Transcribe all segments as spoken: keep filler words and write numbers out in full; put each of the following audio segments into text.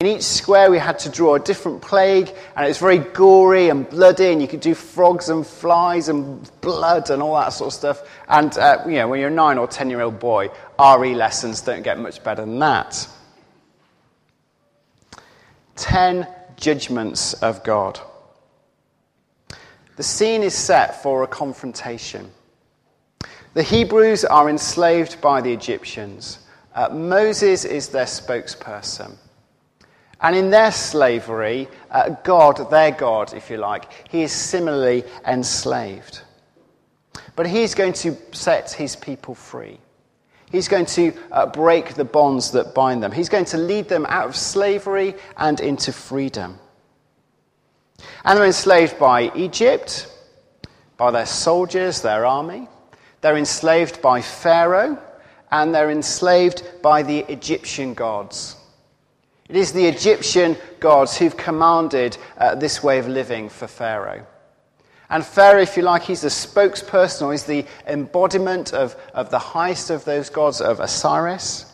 In each square we had to draw a different plague, and it was very gory and bloody, and you could do frogs and flies and blood and all that sort of stuff. And uh, you know, when you're a nine or ten year old boy, R E lessons don't get much better than that. Ten judgments of God. The scene is set for a confrontation. The Hebrews are enslaved by the Egyptians. Uh, Moses is their spokesperson. And in their slavery, uh, God, their God, if you like, he is similarly enslaved. But he's going to set his people free. He's going to uh, break the bonds that bind them. He's going to lead them out of slavery and into freedom. And they're enslaved by Egypt, by their soldiers, their army. They're enslaved by Pharaoh, and they're enslaved by the Egyptian gods. It is the Egyptian gods who've commanded uh, this way of living for Pharaoh. And Pharaoh, if you like, he's the spokesperson, or he's the embodiment of, of the highest of those gods, of Osiris.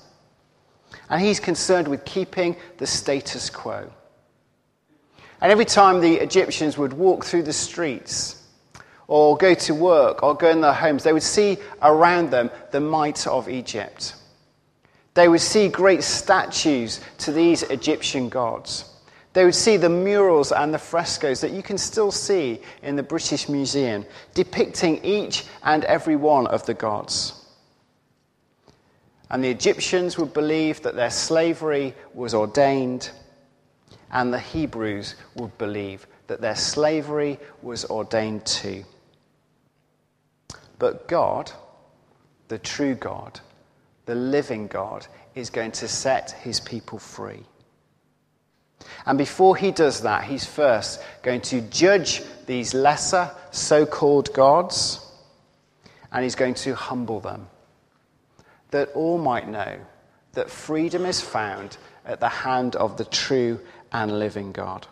And he's concerned with keeping the status quo. And every time the Egyptians would walk through the streets, or go to work, or go in their homes, they would see around them the might of Egypt. They would see great statues to these Egyptian gods. They would see the murals and the frescoes that you can still see in the British Museum, depicting each and every one of the gods. And the Egyptians would believe that their slavery was ordained, and the Hebrews would believe that their slavery was ordained too. But God, the true God, the living God, is going to set his people free. And before he does that, he's first going to judge these lesser so-called gods, and he's going to humble them, that all might know that freedom is found at the hand of the true and living God.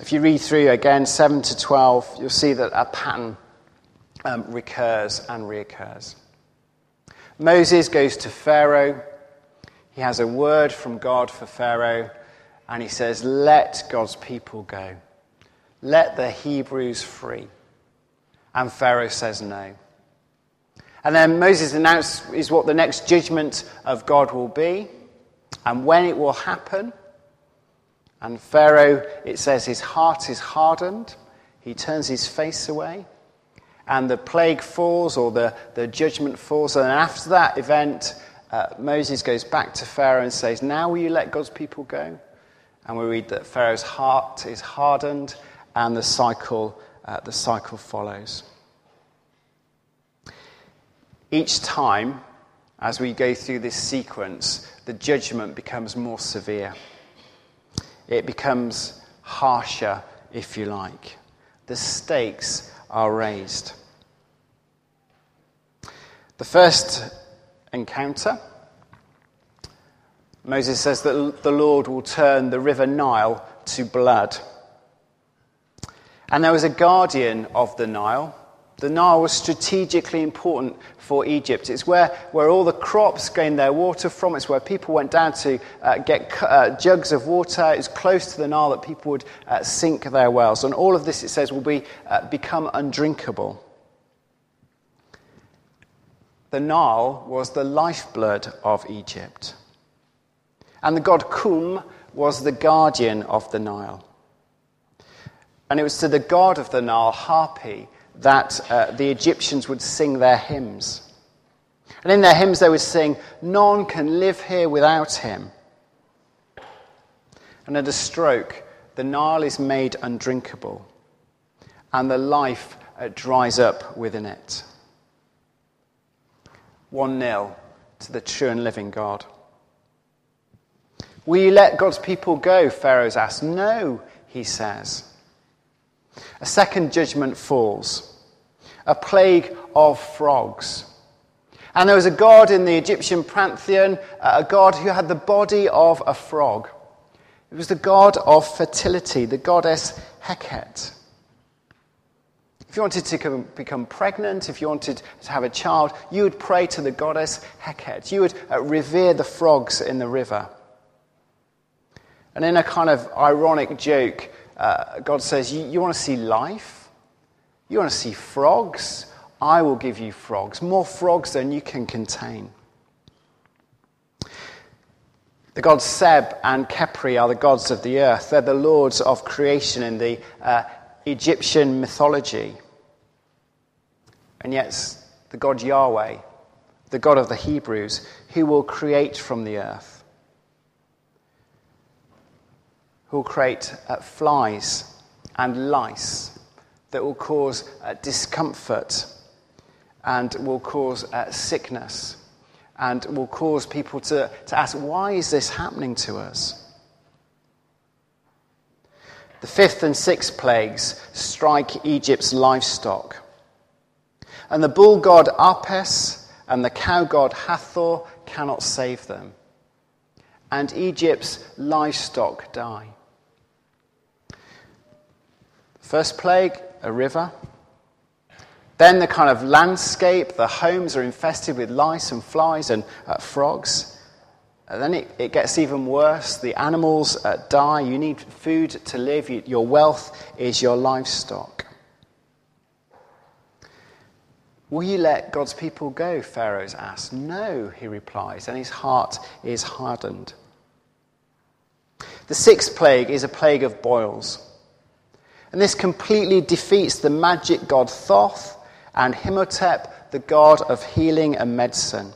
If you read through again, seven to twelve, you'll see that a pattern Um, recurs and reoccurs. Moses goes to Pharaoh. He has a word from God for Pharaoh, and he says, let God's people go. Let the Hebrews free. And Pharaoh says no. And then Moses announces what the next judgment of God will be and when it will happen. And Pharaoh, it says, his heart is hardened. He turns his face away. And the plague falls, or the, the judgment falls. And after that event, uh, Moses goes back to Pharaoh and says, now will you let God's people go? And we read that Pharaoh's heart is hardened, and the cycle, uh, the cycle follows. Each time, as we go through this sequence, the judgment becomes more severe. It becomes harsher, if you like. The stakes are raised. The first encounter, Moses says that the Lord will turn the river Nile to blood. And there was a guardian of the Nile. The Nile was strategically important for Egypt. It's where, where all the crops gained their water from. It's where people went down to uh, get uh, jugs of water. It's close to the Nile that people would uh, sink their wells. And all of this, it says, will be uh, become undrinkable. The Nile was the lifeblood of Egypt. And the god Khnum was the guardian of the Nile. And it was to the god of the Nile, Harpi, that uh, the Egyptians would sing their hymns. And in their hymns they would sing, none can live here without him. And at a stroke, the Nile is made undrinkable, and the life uh, dries up within it. One nil to the true and living God. Will you let God's people go? Pharaoh's asked. No, he says. A second judgment falls. A plague of frogs. And there was a god in the Egyptian pantheon, a god who had the body of a frog. It was the god of fertility, the goddess Heqet. If you wanted to become pregnant, if you wanted to have a child, you would pray to the goddess Heqet. You would uh, revere the frogs in the river. And in a kind of ironic joke, uh, God says, you, you want to see life? You want to see frogs? I will give you frogs, more frogs than you can contain. The gods Seb and Kepri are the gods of the earth. They're the lords of creation in the uh, Egyptian mythology. And yet the God Yahweh, the God of the Hebrews, who will create from the earth, who will create uh, flies and lice that will cause uh, discomfort and will cause uh, sickness and will cause people to, to ask, why is this happening to us? The fifth and sixth plagues strike Egypt's livestock. And the bull god Apis and the cow god Hathor cannot save them. And Egypt's livestock die. First plague, a river. Then the kind of landscape, the homes are infested with lice and flies and uh, frogs. And then it, it gets even worse. The animals uh, die. You need food to live. You, your wealth is your livestock. Will you let God's people go? Pharaoh's asked. No, he replies, and his heart is hardened. The sixth plague is a plague of boils. And this completely defeats the magic god Thoth and Himotep, the god of healing and medicine.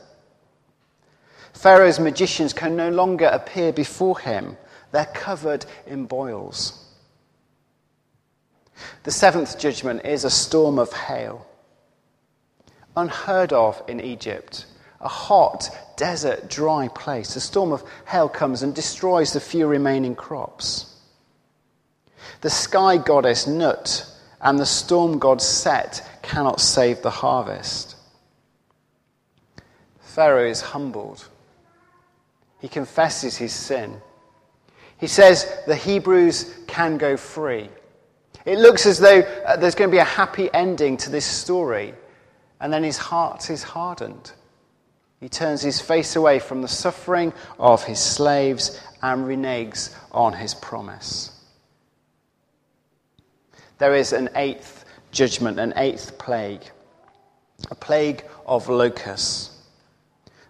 Pharaoh's magicians can no longer appear before him. They're covered in boils. The seventh judgment is a storm of hail. Unheard of in Egypt. A hot, desert, dry place. A storm of hail comes and destroys the few remaining crops. The sky goddess Nut and the storm god Set cannot save the harvest. Pharaoh is humbled. He confesses his sin. He says the Hebrews can go free. It looks as though uh, there's going to be a happy ending to this story. And then his heart is hardened. He turns his face away from the suffering of his slaves and reneges on his promise. There is an eighth judgment, an eighth plague, a plague of locusts.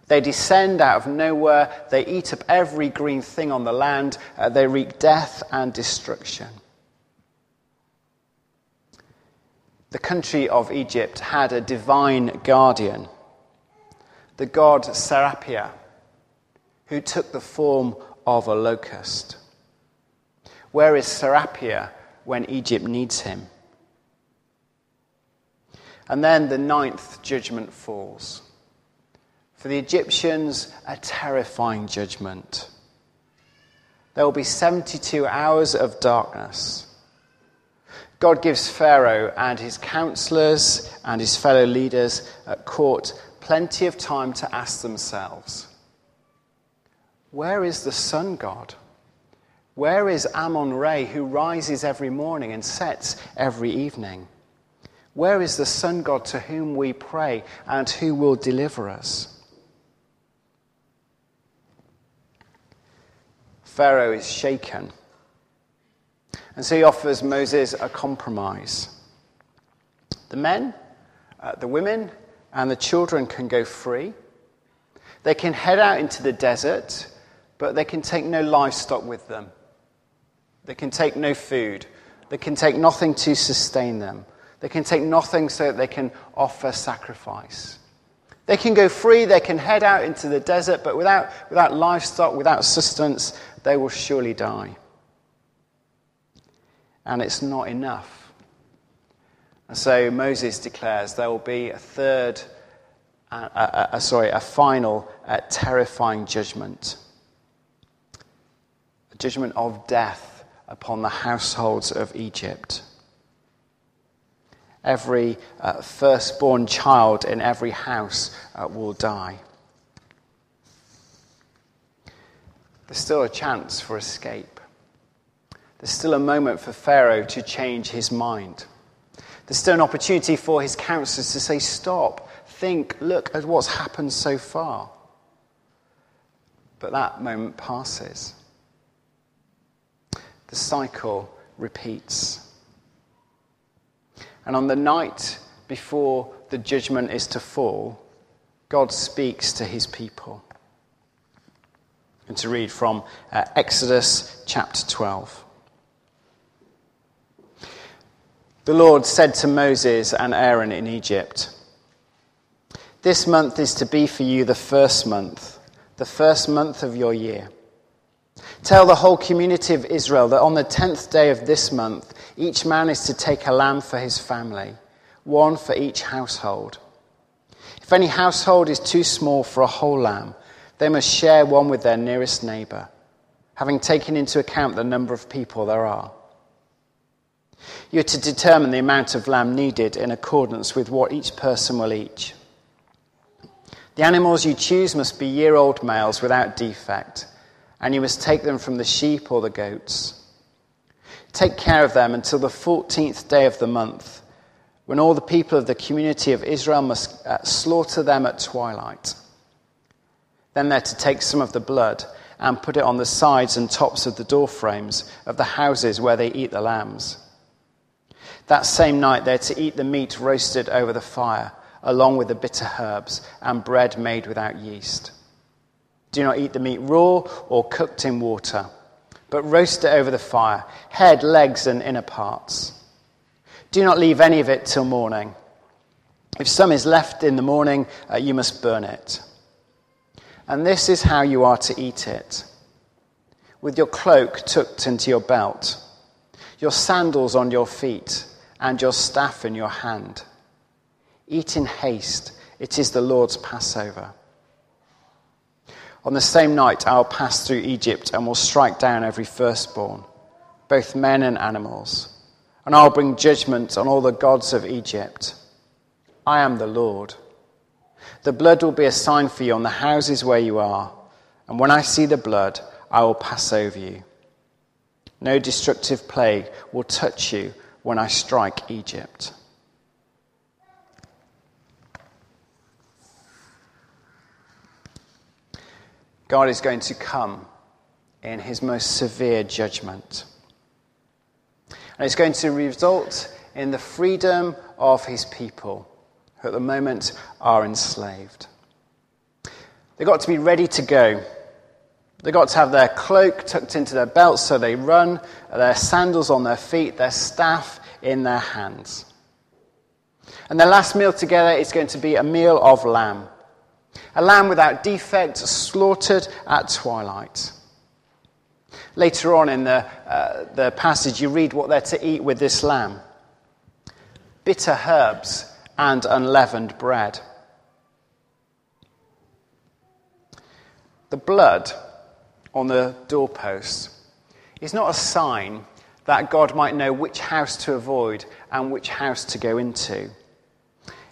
They descend out of nowhere, they eat up every green thing on the land, uh, they wreak death and destruction. The country of Egypt had a divine guardian, the god Serapis, who took the form of a locust. Where is Serapis when Egypt needs him? And then the ninth judgment falls. For the Egyptians, a terrifying judgment. There will be seventy-two hours of darkness. God gives Pharaoh and his counselors and his fellow leaders at court plenty of time to ask themselves, where is the sun god? Where is Amun-Re, who rises every morning and sets every evening? Where is the sun god to whom we pray and who will deliver us? Pharaoh is shaken. And so he offers Moses a compromise. The men, uh, the women, and the children can go free. They can head out into the desert, but they can take no livestock with them. They can take no food. They can take nothing to sustain them. They can take nothing so that they can offer sacrifice. They can go free. They can head out into the desert, but without, without livestock, without sustenance, they will surely die. And it's not enough. And so Moses declares there will be a third, uh, uh, uh, sorry, a final uh, terrifying judgment. A judgment of death upon the households of Egypt. Every uh, firstborn child in every house uh, will die. There's still a chance for escape. There's still a moment for Pharaoh to change his mind. There's still an opportunity for his counselors to say, stop, think, look at what's happened so far. But that moment passes. The cycle repeats. And on the night before the judgment is to fall, God speaks to his people. And to read from uh, Exodus chapter twelve. The Lord said to Moses and Aaron in Egypt, "This month is to be for you the first month, the first month of your year. Tell the whole community of Israel that on the tenth day of this month, each man is to take a lamb for his family, one for each household. If any household is too small for a whole lamb, they must share one with their nearest neighbor, having taken into account the number of people there are. You are to determine the amount of lamb needed in accordance with what each person will eat. The animals you choose must be year-old males without defect, and you must take them from the sheep or the goats. Take care of them until the fourteenth day of the month, when all the people of the community of Israel must slaughter them at twilight. Then they're to take some of the blood and put it on the sides and tops of the door frames of the houses where they eat the lambs. That same night they're to eat the meat roasted over the fire, along with the bitter herbs and bread made without yeast. Do not eat the meat raw or cooked in water, but roast it over the fire, head, legs, and inner parts. Do not leave any of it till morning. If some is left in the morning, uh, you must burn it. And this is how you are to eat it: with your cloak tucked into your belt, your sandals on your feet, and your staff in your hand. Eat in haste, it is the Lord's Passover. On the same night I will pass through Egypt and will strike down every firstborn, both men and animals, and I will bring judgment on all the gods of Egypt. I am the Lord. The blood will be a sign for you on the houses where you are, and when I see the blood, I will pass over you. No destructive plague will touch you when I strike Egypt." God is going to come in his most severe judgment. And it's going to result in the freedom of his people, who at the moment are enslaved. They've got to be ready to go. They've got to have their cloak tucked into their belts so they run, their sandals on their feet, their staff in their hands. And their last meal together is going to be a meal of lamb. A lamb without defect, slaughtered at twilight. Later on in the, uh, the passage, you read what they're to eat with this lamb: bitter herbs and unleavened bread. The blood on the doorpost is not a sign that God might know which house to avoid and which house to go into.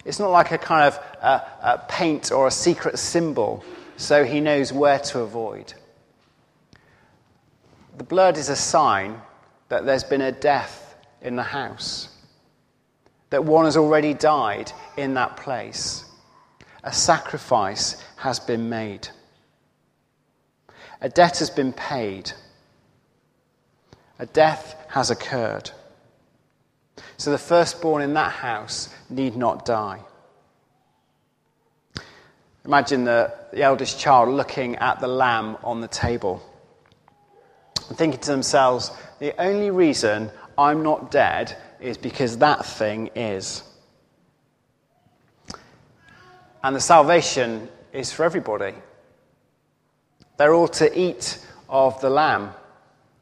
It's not like a kind of uh, a paint or a secret symbol so he knows where to avoid. The blood is a sign that there's been a death in the house, that one has already died in that place. A sacrifice has been made. A debt has been paid. A death has occurred. So the firstborn in that house need not die. Imagine the, the eldest child looking at the lamb on the table and thinking to themselves, the only reason I'm not dead is because that thing is. And the salvation is for everybody. They're all to eat of the lamb.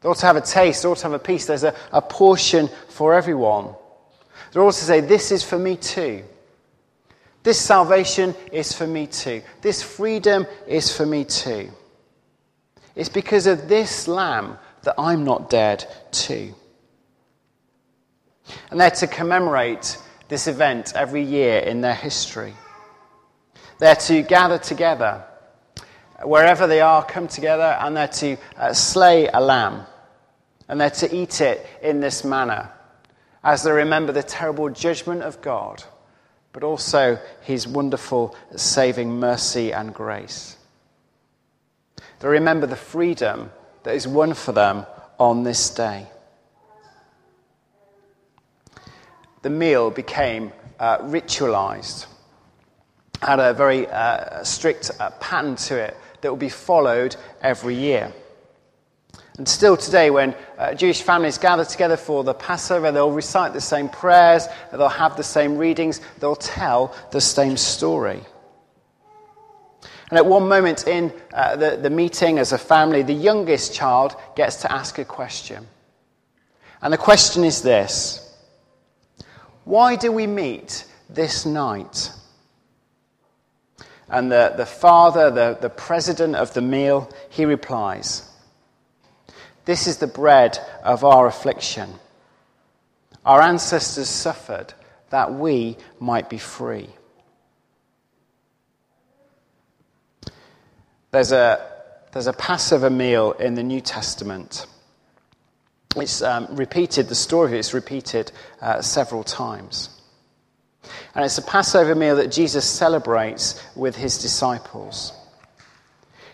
They're all to have a taste. They're all to have a piece. There's a, a portion for everyone. They're all to say, this is for me too. This salvation is for me too. This freedom is for me too. It's because of this lamb that I'm not dead too. And they're to commemorate this event every year in their history. They're to gather together. Wherever they are, come together, and they're to uh, slay a lamb. And they're to eat it in this manner. as they remember the terrible judgment of God, but also his wonderful saving mercy and grace. They remember the freedom that is won for them on this day. The meal became uh, ritualized, had a very uh, strict uh, pattern to it that will be followed every year. And still today, when uh, Jewish families gather together for the Passover, they'll recite the same prayers, they'll have the same readings, they'll tell the same story. And at one moment in uh, the, the meeting as a family, the youngest child gets to ask a question. And the question is this: why do we meet this night? And the, the father, the, the president of the meal, he replies, "This is the bread of our affliction. Our ancestors suffered that we might be free." There's a, there's a Passover meal in the New Testament. It's um, repeated, the story of it is repeated uh, several times. And it's a Passover meal that Jesus celebrates with his disciples.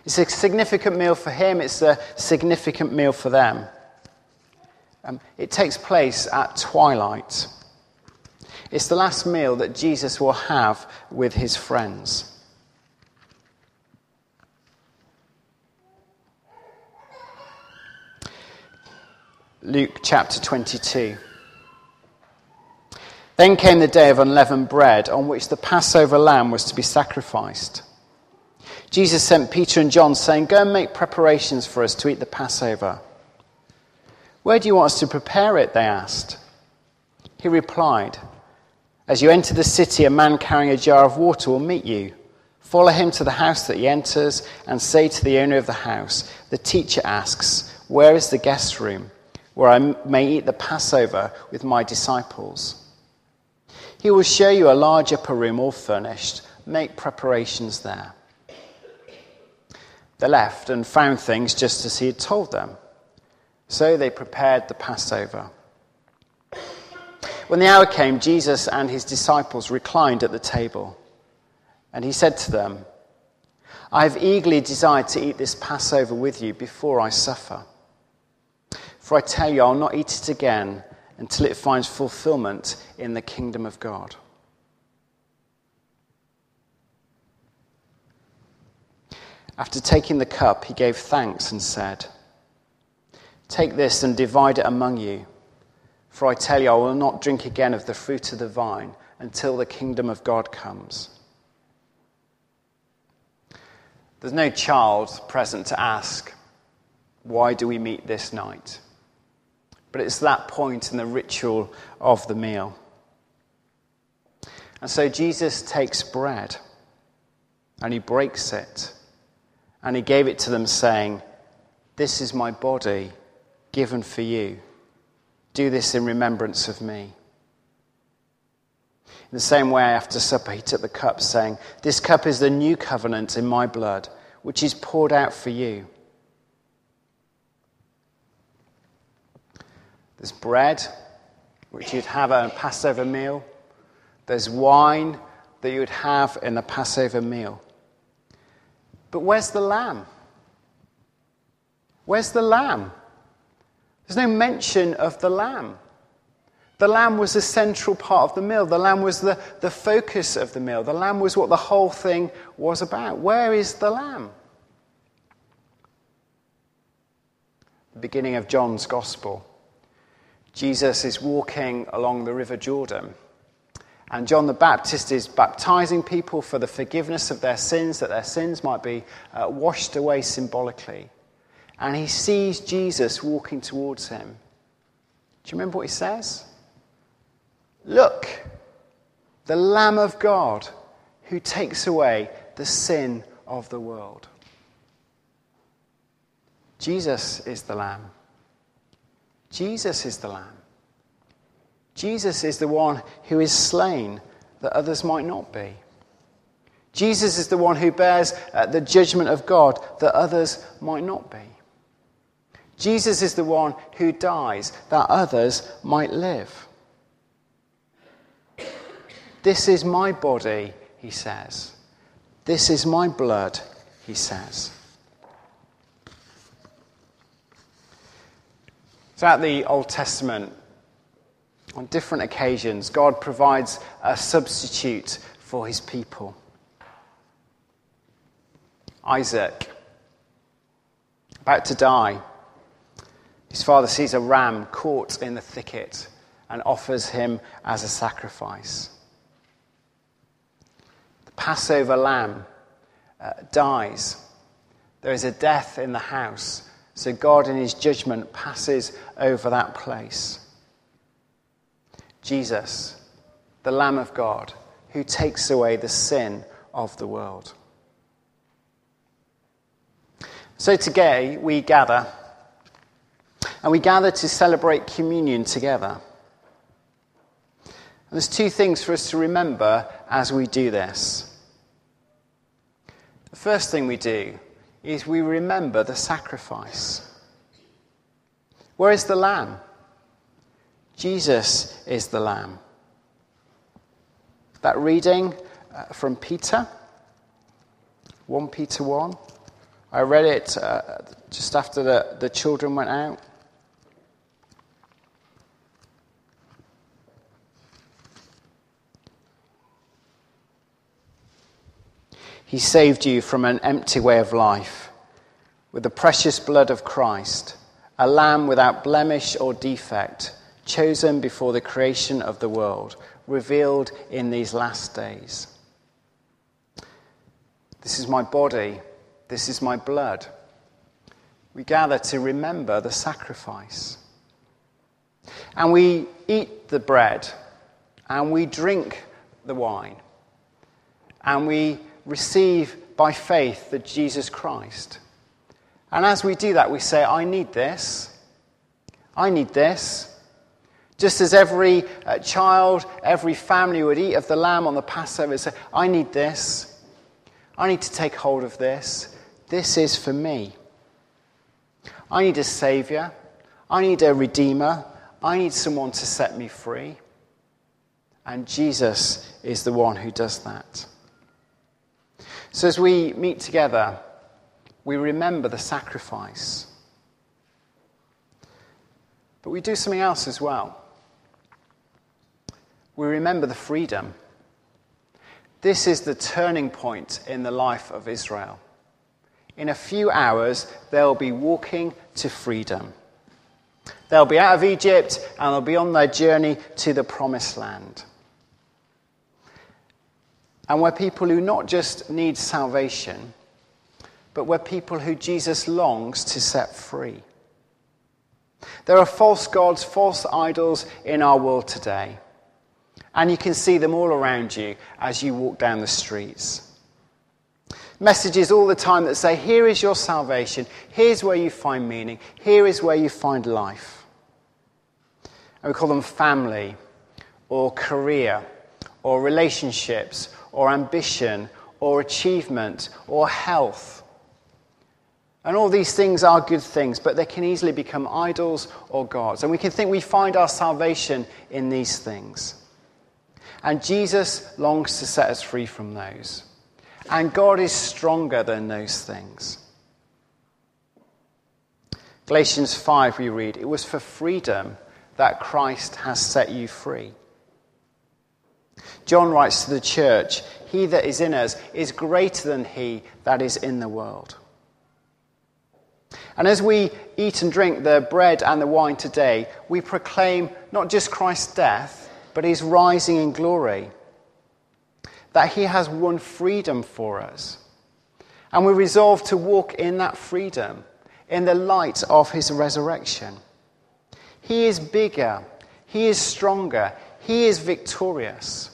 It's a significant meal for him. It's a significant meal for them. Um, it takes place at twilight. It's the last meal that Jesus will have with his friends. Luke chapter twenty-two. Then came the day of unleavened bread, on which the Passover lamb was to be sacrificed. Jesus sent Peter and John, saying, "Go and make preparations for us to eat the Passover." "Where do you want us to prepare it?" they asked. He replied, "As you enter the city, a man carrying a jar of water will meet you. Follow him to the house that he enters, and say to the owner of the house, 'The teacher asks, where is the guest room where I may eat the Passover with my disciples?' He will show you a large upper room all furnished. Make preparations there." They left and found things just as he had told them. So they prepared the Passover. When the hour came, Jesus and his disciples reclined at the table. And he said to them, "I have eagerly desired to eat this Passover with you before I suffer. For I tell you, I'll not eat it again until it finds fulfillment in the kingdom of God." After taking the cup, he gave thanks and said, "Take this and divide it among you. For I tell you, I will not drink again of the fruit of the vine until the kingdom of God comes." There's no child present to ask, "Why do we meet this night?" But it's that point in the ritual of the meal. And so Jesus takes bread and he breaks it. And he gave it to them, saying, "This is my body given for you. Do this in remembrance of me." In the same way, after supper, he took the cup, saying, "This cup is the new covenant in my blood, which is poured out for you." There's bread, which you'd have at a Passover meal. There's wine that you would have in the Passover meal. But where's the lamb? Where's the lamb? There's no mention of the lamb. The lamb was the central part of the meal. The lamb was the, the focus of the meal. The lamb was what the whole thing was about. Where is the lamb? The beginning of John's Gospel. Jesus is walking along the River Jordan. And John the Baptist is baptizing people for the forgiveness of their sins, that their sins might be uh, washed away symbolically. And he sees Jesus walking towards him. Do you remember what he says? "Look, the Lamb of God who takes away the sin of the world." Jesus is the Lamb. Jesus is the Lamb. Jesus is the one who is slain that others might not be. Jesus is the one who bears uh, the judgment of God that others might not be. Jesus is the one who dies that others might live. This is my body, he says. This is my blood, he says. Throughout the Old Testament, on different occasions, God provides a substitute for his people. Isaac, about to die, his father sees a ram caught in the thicket and offers him as a sacrifice. The Passover lamb uh, dies. There is a death in the house, so God in his judgment passes over that place. Jesus, the Lamb of God, who takes away the sin of the world. So today we gather, and we gather to celebrate communion together. And there's two things for us to remember as we do this. The first thing we do is we remember the sacrifice. Where is the Lamb? Jesus is the Lamb. That reading from Peter, First Peter one. I read it uh, just after the, the children went out. He saved you from an empty way of life with the precious blood of Christ, a lamb without blemish or defect, chosen before the creation of the world, revealed in these last days. This is my body, this is my blood. We gather to remember the sacrifice. And we eat the bread, and we drink the wine, and we receive by faith the Jesus Christ. And as we do that, we say, I need this, I need this. Just as every uh, child, every family would eat of the lamb on the Passover and say, I need this. I need to take hold of this. This is for me. I need a saviour. I need a redeemer. I need someone to set me free. And Jesus is the one who does that. So as we meet together, we remember the sacrifice. But we do something else as well. We remember the freedom. This is the turning point in the life of Israel. In a few hours, they'll be walking to freedom. They'll be out of Egypt and they'll be on their journey to the Promised Land. And we're people who not just need salvation, but we're people who Jesus longs to set free. There are false gods, false idols in our world today. And you can see them all around you as you walk down the streets. Messages all the time that say, here is your salvation, here's where you find meaning, here is where you find life. And we call them family, or career, or relationships, or ambition, or achievement, or health. And all these things are good things, but they can easily become idols or gods. And we can think we find our salvation in these things. And Jesus longs to set us free from those. And God is stronger than those things. Galatians five, we read, it was for freedom that Christ has set you free. John writes to the church, he that is in us is greater than he that is in the world. And as we eat and drink the bread and the wine today, we proclaim not just Christ's death, but his rising in glory. That he has won freedom for us. And we resolve to walk in that freedom, in the light of his resurrection. He is bigger, he is stronger, he is victorious.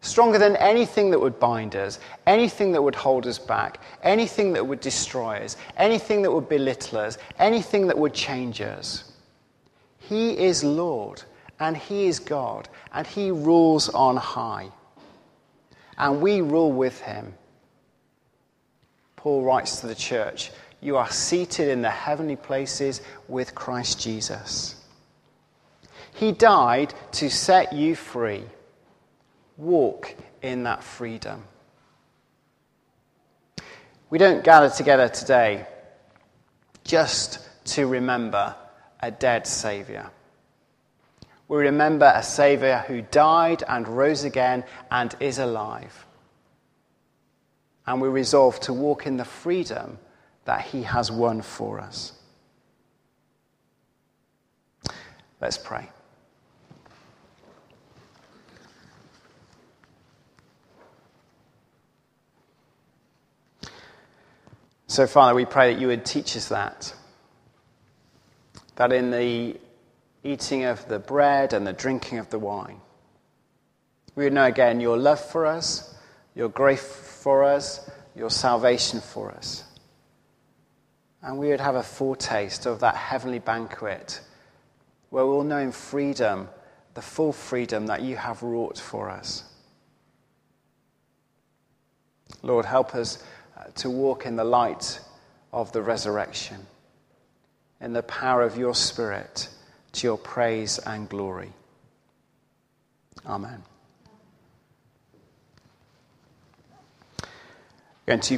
Stronger than anything that would bind us, anything that would hold us back, anything that would destroy us, anything that would belittle us, anything that would change us. He is Lord, and he is God, and he rules on high. And we rule with him. Paul writes to the church, you are seated in the heavenly places with Christ Jesus. He died to set you free. walk in that freedom. We don't gather together today just to remember a dead Saviour. We remember a Saviour who died and rose again and is alive. And we resolve to walk in the freedom that he has won for us. Let's pray. So, Father, we pray that you would teach us that. That in the eating of the bread and the drinking of the wine, we would know again your love for us, your grace for us, your salvation for us. And we would have a foretaste of that heavenly banquet where we'll know in freedom, the full freedom that you have wrought for us. Lord, help us to walk in the light of the resurrection, in the power of your Spirit, to your praise and glory. Amen. Going to